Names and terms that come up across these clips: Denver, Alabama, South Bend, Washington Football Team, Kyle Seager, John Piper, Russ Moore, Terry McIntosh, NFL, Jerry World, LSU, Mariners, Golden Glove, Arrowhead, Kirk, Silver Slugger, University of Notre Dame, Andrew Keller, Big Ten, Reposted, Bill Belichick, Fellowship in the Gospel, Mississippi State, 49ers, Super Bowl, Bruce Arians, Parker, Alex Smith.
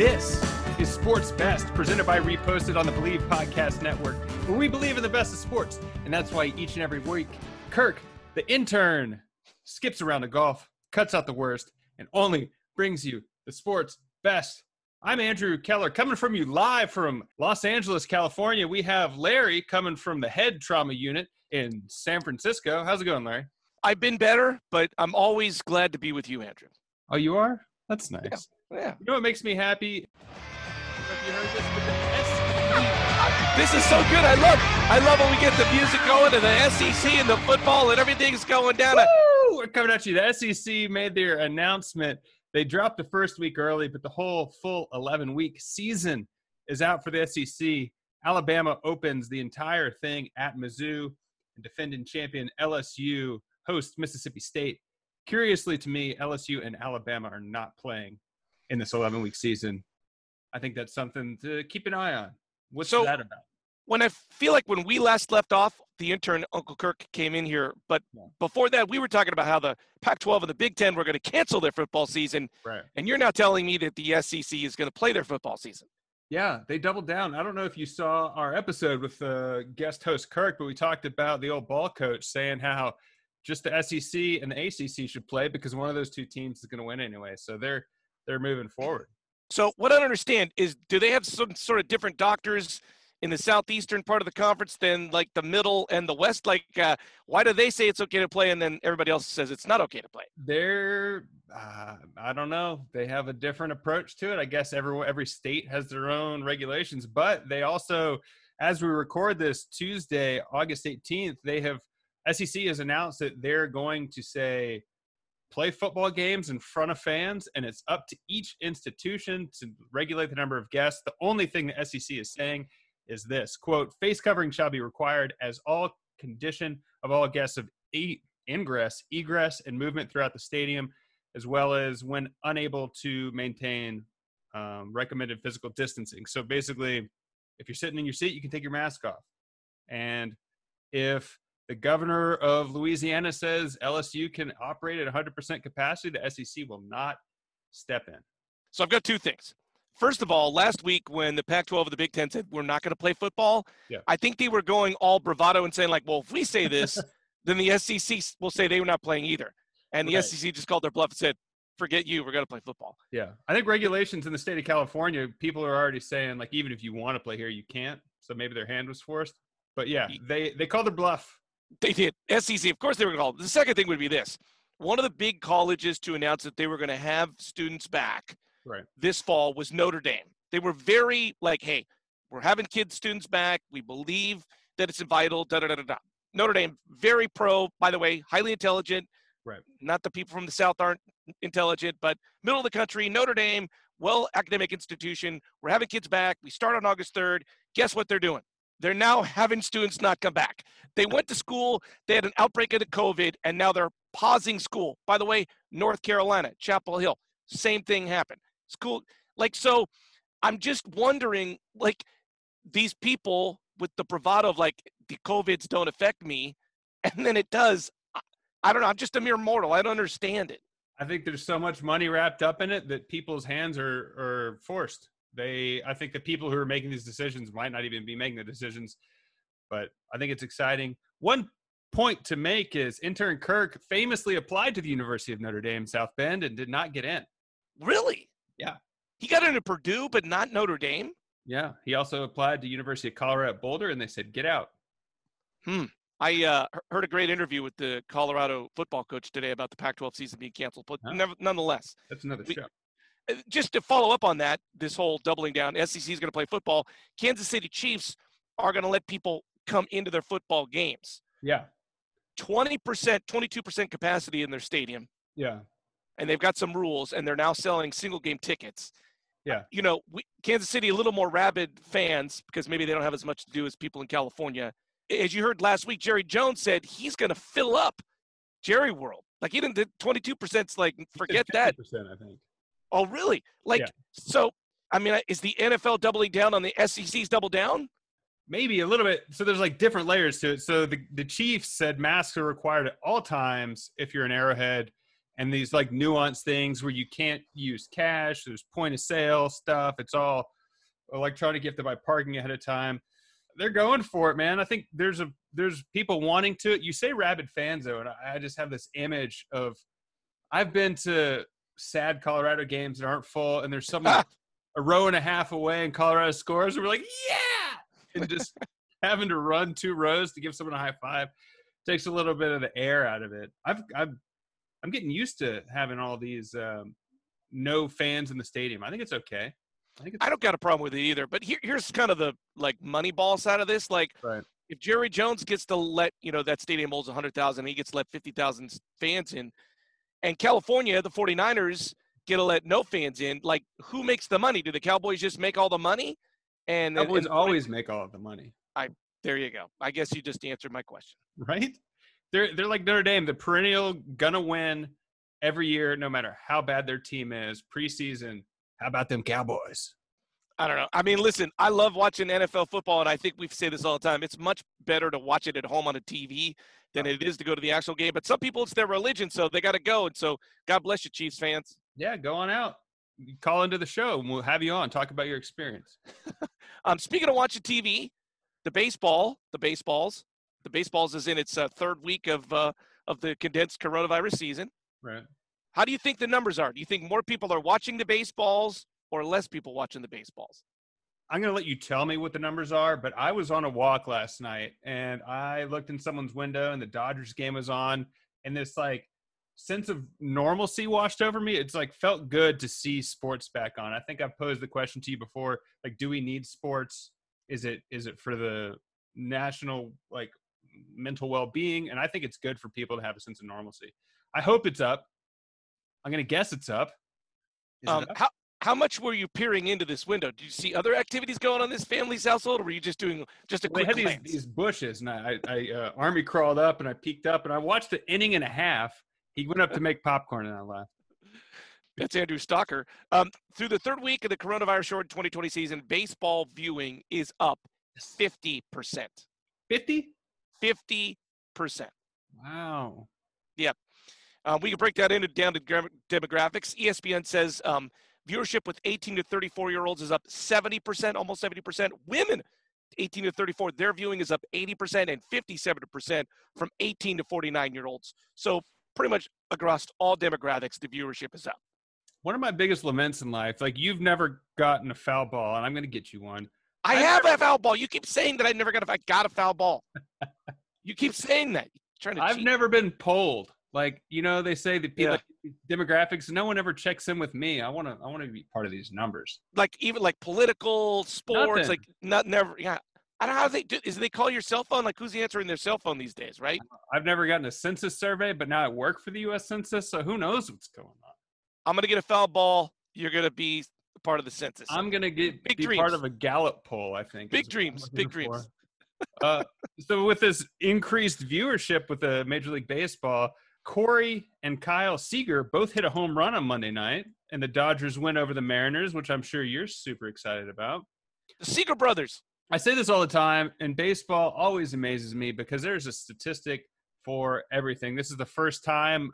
This is Sports Best, presented by Reposted on the Believe Podcast Network, where we believe in the best of sports. And that's why each and every week, Kirk, the intern, skips around the golf, cuts out the worst, and only brings you the sports best. I'm Andrew Keller, coming from you live from Los Angeles, California. We have Larry coming from the head trauma unit in San Francisco. How's it going, Larry? I've been better, but I'm always glad to be with you, Andrew. Oh, you are? That's nice. Yeah. You know what makes me happy? You heard this, but the SEC. This is so good. I love when we get the music going and the SEC and the football and everything's going down. Woo! We're coming at you. The SEC made their announcement. They dropped the first week early, but the whole full 11-week season is out for the SEC. Alabama opens the entire thing at Mizzou, and defending champion LSU hosts Mississippi State. Curiously to me, LSU and Alabama are not playing in this 11-week season. I think that's something to keep an eye on. What's that about? When I feel like when we last left off, the intern, Uncle Kirk, came in here. But before that, we were talking about how the Pac-12 and the Big Ten were going to cancel their football season. Right. And you're now telling me that the SEC is going to play their football season. Yeah, they doubled down. I don't know if you saw our episode with guest host Kirk, but we talked about the old ball coach saying how just the SEC and the ACC should play because one of those two teams is going to win anyway. So they're moving forward. So what I don't understand is, do they have some sort of different doctors in the southeastern part of the conference than like the middle and the west? Like, why do they say it's okay to play and then everybody else says it's not okay to play? They're, I don't know. They have a different approach to it. I guess every state has their own regulations, but they also, as we record this Tuesday, August 18th, SEC has announced that they're going to say, play football games in front of fans, and it's up to each institution to regulate the number of guests. The only thing the SEC is saying is this, quote, face covering shall be required as all condition of all guests of ingress, egress, and movement throughout the stadium, as well as when unable to maintain recommended physical distancing. So basically, if you're sitting in your seat, you can take your mask off. And if the governor of Louisiana says LSU can operate at 100% capacity, the SEC will not step in. So I've got two things. First of all, last week when the Pac-12 and the Big Ten said we're not going to play football, I think they were going all bravado and saying, like, well, if we say this, then the SEC will say they were not playing either. And the SEC just called their bluff and said, forget you, we're going to play football. Yeah. I think regulations in the state of California, people are already saying, like, even if you want to play here, you can't. So maybe their hand was forced. But, yeah, they called their bluff. They did. SEC, of course they were called. The second thing would be this. One of the big colleges to announce that they were going to have students back this fall was Notre Dame. They were very like, hey, we're having students back. We believe that it's vital, da-da-da-da-da. Notre Dame, very pro, by the way, highly intelligent. Right. Not the people from the South aren't intelligent, but middle of the country, Notre Dame, well, academic institution. We're having kids back. We start on August 3rd. Guess what they're doing? They're now having students not come back. They went to school, they had an outbreak of the COVID, and now they're pausing school. By the way, North Carolina, Chapel Hill, same thing happened. School, like, so I'm just wondering, like, these people with the bravado of, like, the COVIDs don't affect me, and then it does. I don't know. I'm just a mere mortal. I don't understand it. I think there's so much money wrapped up in it that people's hands are forced. I think the people who are making these decisions might not even be making the decisions, but I think it's exciting. One point to make is intern Kirk famously applied to the University of Notre Dame, South Bend, and did not get in. Really? Yeah. He got into Purdue, but not Notre Dame? Yeah. He also applied to University of Colorado at Boulder, and they said, get out. I heard a great interview with the Colorado football coach today about the Pac-12 season being canceled, but nonetheless. That's another show. Just to follow up on that, this whole doubling down, SEC is going to play football. Kansas City Chiefs are going to let people come into their football games. Yeah. 20%, 22% capacity in their stadium. Yeah. And they've got some rules, and they're now selling single-game tickets. Yeah. You know, Kansas City, a little more rabid fans because maybe they don't have as much to do as people in California. As you heard last week, Jerry Jones said he's going to fill up Jerry World. Like, even the 22%'s like, forget that. 50%, I think. Oh, really? Like, so, I mean, is the NFL doubling down on the SEC's double down? Maybe a little bit. So there's, like, different layers to it. So the Chiefs said masks are required at all times if you're an Arrowhead. and these like nuanced things where you can't use cash. There's point of sale stuff. It's all electronic. You have to buy parking ahead of time. They're going for it, man. I think there's people wanting to it. You say rabid fans though, and I just have this image of I've been to sad Colorado games that aren't full, and there's someone a row and a half away, and Colorado scores, and we're like, yeah, and just having to run two rows to give someone a high five takes a little bit of the air out of it. I'm getting used to having all these no fans in the stadium. I think it's okay. I don't got a problem with it either, but here's kind of the like money ball side of this. Like, right. If Jerry Jones gets to let that stadium holds 100,000, he gets to let 50,000 fans in, and California, the 49ers get to let no fans in. Like, who makes the money? Do the Cowboys just make all the money? And Cowboys always make all of the money. There you go. I guess you just answered my question. Right? They're like Notre Dame, the perennial gonna win every year, no matter how bad their team is preseason. How about them Cowboys? I don't know. I mean, listen, I love watching NFL football, and I think we say this all the time. It's much better to watch it at home on a TV than it is to go to the actual game. But some people, it's their religion, so they got to go. And so God bless you, Chiefs fans. Yeah, go on out. Call into the show, and we'll have you on. Talk about your experience. Speaking of watching TV, the baseballs is in its third week of the condensed coronavirus season. Right. How do you think the numbers are? Do you think more people are watching the baseballs or less people watching the baseballs? I'm going to let you tell me what the numbers are, but I was on a walk last night, and I looked in someone's window, and the Dodgers game was on, and this, like, sense of normalcy washed over me. It's, like, felt good to see sports back on. I think I've posed the question to you before, like, do we need sports? Is it for the national, like, mental well-being? And I think it's good for people to have a sense of normalcy. I hope it's up. I'm going to guess it's up. Is it up? How much were you peering into this window? Did you see other activities going on in this family's household, or were you just doing just a quick glance? These bushes, and I Army crawled up, and I peeked up, and I watched the inning and a half. He went up to make popcorn, and I laughed. That's Andrew Stocker. Through the third week of the coronavirus short 2020 season, baseball viewing is up 50%. 50? 50%. Wow. Yep. We can break that down to demographics. ESPN says viewership with 18 to 34-year-olds is up 70%, almost 70%. Women, 18 to 34, their viewing is up 80% and 57% from 18 to 49-year-olds. So pretty much across all demographics, the viewership is up. One of my biggest laments in life, like you've never gotten a foul ball, and I'm going to get you one. I have a foul ball. You keep saying that I never got a foul ball. You keep saying that. You're trying to cheat. Never been polled. Like, they say that people demographics, no one ever checks in with me. I want to be part of these numbers. Like even like political sports, nothing. Like never. Yeah. I don't know how they do. Is they call your cell phone? Like who's answering their cell phone these days, right? I've never gotten a census survey, but now I work for the U.S. Census. So who knows what's going on? I'm going to get a foul ball. You're going to be part of the census. I'm going to be part of a Gallup poll, I think. Big dreams, big dreams. So with this increased viewership with the Major League Baseball, Corey and Kyle Seager both hit a home run on Monday night, and the Dodgers win over the Mariners, which I'm sure you're super excited about. The Seager brothers. I say this all the time, and baseball always amazes me because there's a statistic for everything. This is the first time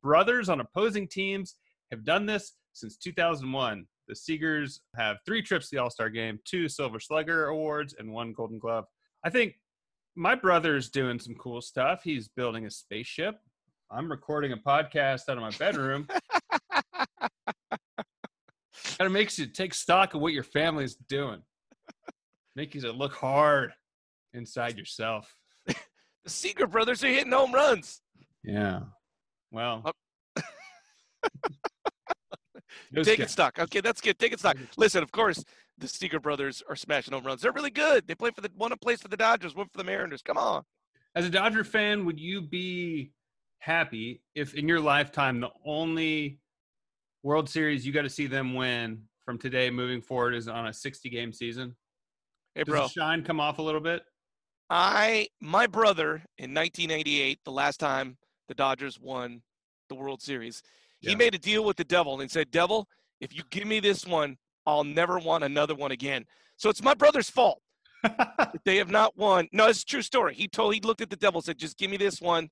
brothers on opposing teams have done this since 2001. The Seagers have 3 trips to the All-Star Game, 2 Silver Slugger Awards, and 1 Golden Glove. I think my brother's doing some cool stuff. He's building a spaceship. I'm recording a podcast out of my bedroom. Kind of makes you take stock of what your family's doing. Makes you look hard inside yourself. The Seager brothers are hitting home runs. Yeah. Well. Take it stock. Okay, that's good. Take it stock. Listen, of course, the Seager brothers are smashing home runs. They're really good. They play for one plays for the Dodgers, one for the Mariners. Come on. As a Dodger fan, would you be happy if in your lifetime the only World Series you got to see them win from today moving forward is on a 60-game season? Hey, bro. Does the shine come off a little bit? My brother in 1998, the last time the Dodgers won the World Series, he made a deal with the devil and said, "Devil, if you give me this one, I'll never want another one again." So it's my brother's fault that they have not won. No, it's a true story. He looked at the devil and said, "Just give me this one."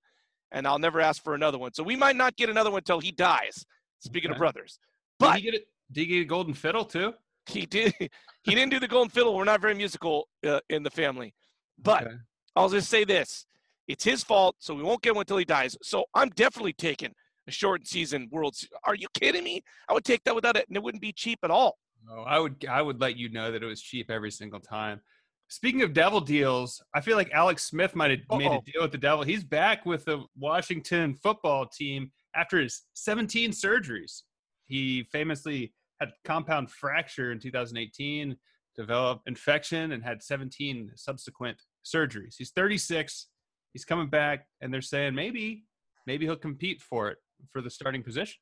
and I'll never ask for another one. So we might not get another one until he dies, speaking of brothers. But did he get a golden fiddle too? He did. He didn't do the golden fiddle. We're not very musical in the family. But I'll just say this. It's his fault, so we won't get one until he dies. So I'm definitely taking a shortened season World Series. Are you kidding me? I would take that without it, and it wouldn't be cheap at all. No, I would let you know that it was cheap every single time. Speaking of devil deals, I feel like Alex Smith might have made a deal with the devil. He's back with the Washington football team after his 17 surgeries. He famously had a compound fracture in 2018, developed infection, and had 17 subsequent surgeries. He's 36. He's coming back, and they're saying maybe he'll compete for it, for the starting position.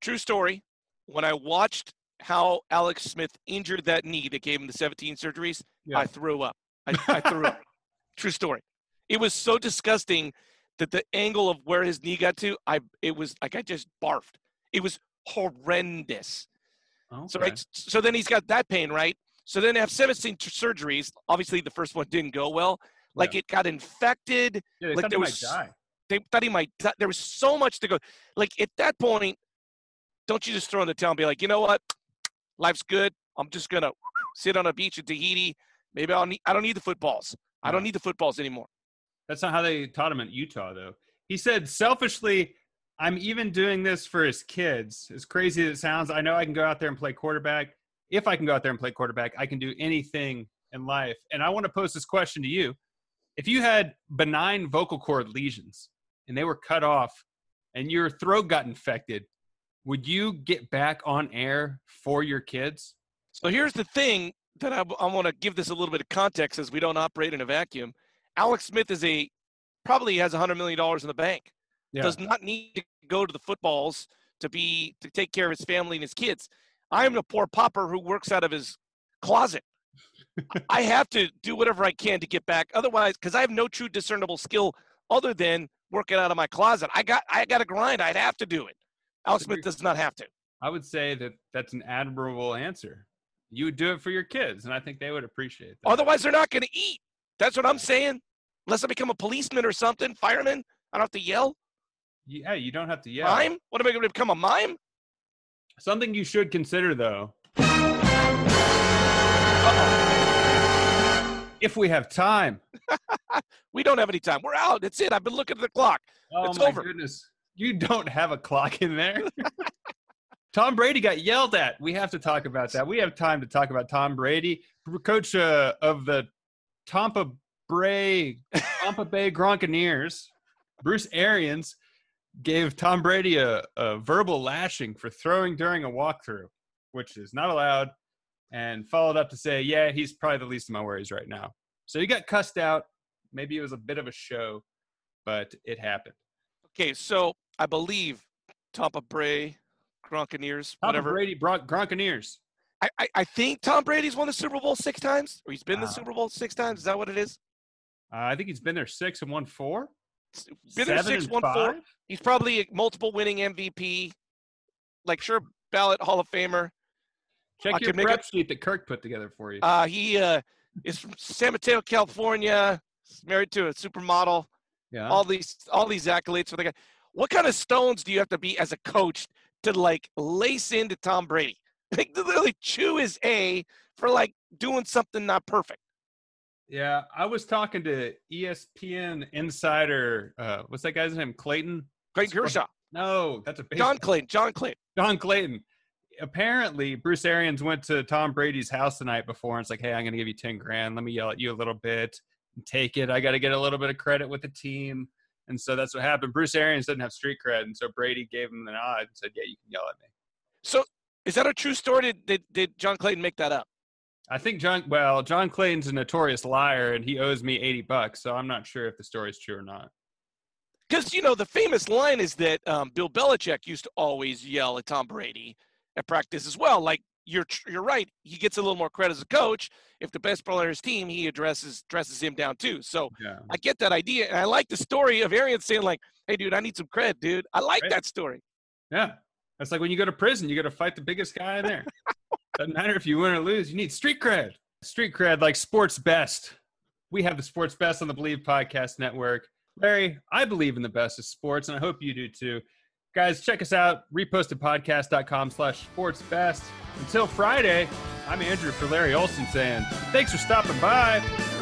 True story. When I watched how Alex Smith injured that knee that gave him the 17 surgeries, I threw up. I threw up. True story. It was so disgusting that the angle of where his knee got to, it was like I just barfed. It was horrendous. Okay. So then he's got that pain, right? So then they have 17 surgeries. Obviously, the first one didn't go well. Like it got infected. Yeah, like they thought he might die. There was so much to go. Like at that point, don't you just throw in the towel and be like, you know what? Life's good. I'm just going to sit on a beach in Tahiti. Maybe I don't need the footballs. I don't need the footballs anymore. That's not how they taught him at Utah, though. He said, selfishly, I'm even doing this for his kids. As crazy as it sounds, I know I can go out there and play quarterback. If I can go out there and play quarterback, I can do anything in life. And I want to pose this question to you. If you had benign vocal cord lesions and they were cut off and your throat got infected, would you get back on air for your kids? So here's the thing that I want to give this a little bit of context, as we don't operate in a vacuum. Alex Smith probably has $100 million in the bank. Yeah. Does not need to go to the footballs to take care of his family and his kids. I am the poor pauper who works out of his closet. I have to do whatever I can to get back. Otherwise, because I have no true discernible skill other than working out of my closet. I got to grind. I'd have to do it. Alex Smith does not have to. I would say that that's an admirable answer. You would do it for your kids, and I think they would appreciate that. Otherwise, they're not going to eat. That's what I'm saying. Unless I become a policeman or something, fireman, I don't have to yell. Yeah, you don't have to yell. Mime? What am I going to become, a mime? Something you should consider, though. If we have time. We don't have any time. We're out. It's it. I've been looking at the clock. It's over. Oh, my goodness. You don't have a clock in there. Tom Brady got yelled at. We have to talk about that. We have time to talk about Tom Brady. Coach of the Tampa Bay Gronkineers, Bruce Arians, gave Tom Brady a verbal lashing for throwing during a walkthrough, which is not allowed. And followed up to say, yeah, he's probably the least of my worries right now. So he got cussed out. Maybe it was a bit of a show, but it happened. Okay, so I believe Tampa Bay Gronkineers, whatever. Tom Brady Gronkineers. I think Tom Brady's won the Super Bowl 6 times, or he's been in the Super Bowl 6 times. Is that what it is? I think he's been there 6 and won 4. Been there 6, won 4. He's probably a multiple winning MVP, like sure ballot Hall of Famer. Check your prep sheet that Kirk put together for you. He is from San Mateo, California. He's married to a supermodel. Yeah. All these accolades for the guy. What kind of stones do you have to be as a coach to like lace into Tom Brady? Like to literally chew his A for like doing something not perfect. Yeah, I was talking to ESPN insider. What's that guy's name? Clayton Kershaw. No, that's a baseball. John Clayton. Apparently, Bruce Arians went to Tom Brady's house the night before and it's like, hey, I'm going to give you 10 grand. Let me yell at you a little bit and take it. I got to get a little bit of credit with the team. And so that's what happened. Bruce Arians didn't have street cred. And so Brady gave him the nod and said, yeah, you can yell at me. So is that a true story? Did John Clayton make that up? I think John Clayton's a notorious liar and he owes me $80. So I'm not sure if the story is true or not. Because, you know, the famous line is that Bill Belichick used to always yell at Tom Brady at practice as well. Like you're right. He gets a little more credit as a coach. If the best player on his team, he dresses him down too. So yeah. I get that idea. And I like the story of Arians saying like, hey dude, I need some cred, dude. I like that story. Yeah. That's like when you go to prison, you got to fight the biggest guy in there. Doesn't matter if you win or lose, you need street cred. Street cred like Sports Best. We have the Sports Best on the Believe Podcast Network. Larry, I believe in the best of sports, and I hope you do too. Guys, check us out, repostedpodcast.com/sportsbest. Until Friday, I'm Andrew for Larry Olson saying, thanks for stopping by.